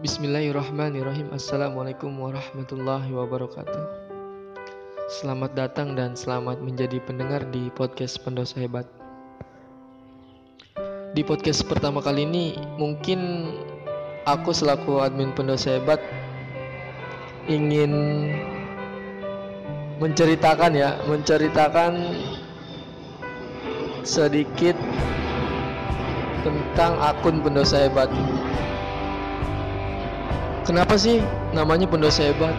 Bismillahirrahmanirrahim. Assalamualaikum warahmatullahi wabarakatuh. Selamat datang dan selamat menjadi pendengar di podcast Pendosa Hebat. Di podcast pertama kali ini, mungkin aku selaku admin Pendosa Hebat ingin menceritakan sedikit tentang akun Pendosa Hebat. Kenapa sih namanya Pendosa Hebat?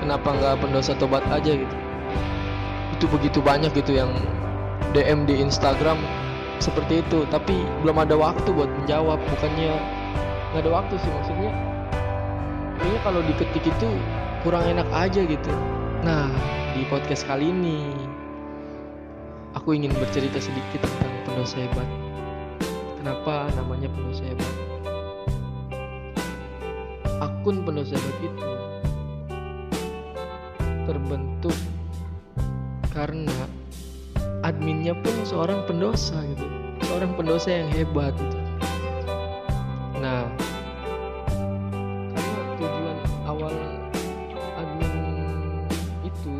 Kenapa nggak Pendosa Tobat aja gitu? Itu begitu banyak gitu yang DM di Instagram seperti itu, tapi belum ada waktu buat menjawab. Bukannya nggak ada waktu sih, maksudnya kayaknya kalau diketik itu kurang enak aja gitu. Nah, di podcast kali ini aku ingin bercerita sedikit tentang Pendosa Hebat. Kenapa namanya Pendosa Hebat? Akun Pendosa Hebat itu terbentuk karena adminnya pun seorang pendosa gitu, seorang pendosa yang hebat gitu. Nah, karena tujuan awal admin itu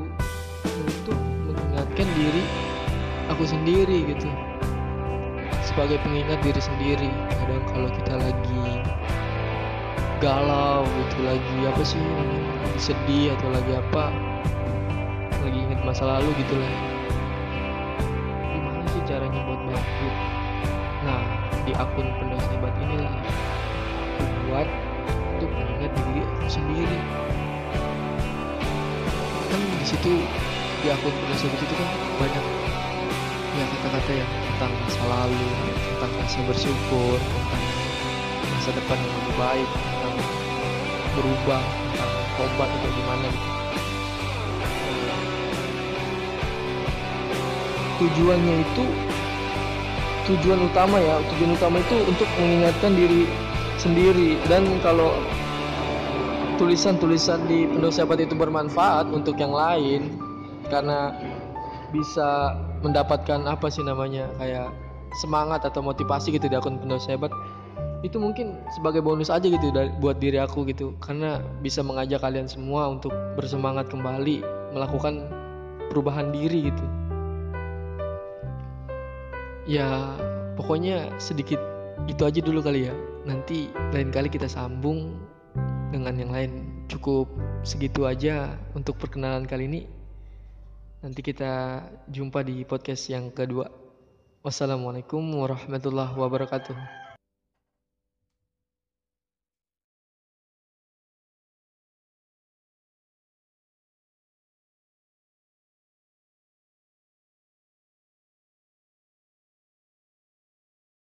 untuk mengingatkan diri aku sendiri gitu, sebagai pengingat diri sendiri. Kadang kalau kita lagi galau gitu, lagi apa sih, lagi sedih atau lagi apa, lagi ingat masa lalu gitu lah, gimana sih caranya buat bangkit? Nah, di akun Pendosa Hebat inilah aku buat untuk mengingat diri aku sendiri. Kan di situ, di akun Pendosa Hebat itu kan banyak ya kata-kata yang tentang masa lalu, tentang rasa bersyukur, tentang masa depan yang lebih baik, tentang berubah, tentang tobat atau gimana gitu. Tujuannya itu, tujuan utama itu untuk mengingatkan diri sendiri. Dan kalau tulisan-tulisan di Pendosa Hebat itu bermanfaat untuk yang lain, karena bisa mendapatkan apa sih namanya, kayak semangat atau motivasi gitu di akun Pendosa Hebat. Itu mungkin sebagai bonus aja gitu buat diri aku gitu, karena bisa mengajak kalian semua untuk bersemangat kembali melakukan perubahan diri gitu. Ya pokoknya sedikit itu aja dulu kali ya, nanti lain kali kita sambung dengan yang lain. Cukup segitu aja untuk perkenalan kali ini, nanti kita jumpa di podcast yang kedua. Wassalamualaikum warahmatullahi wabarakatuh.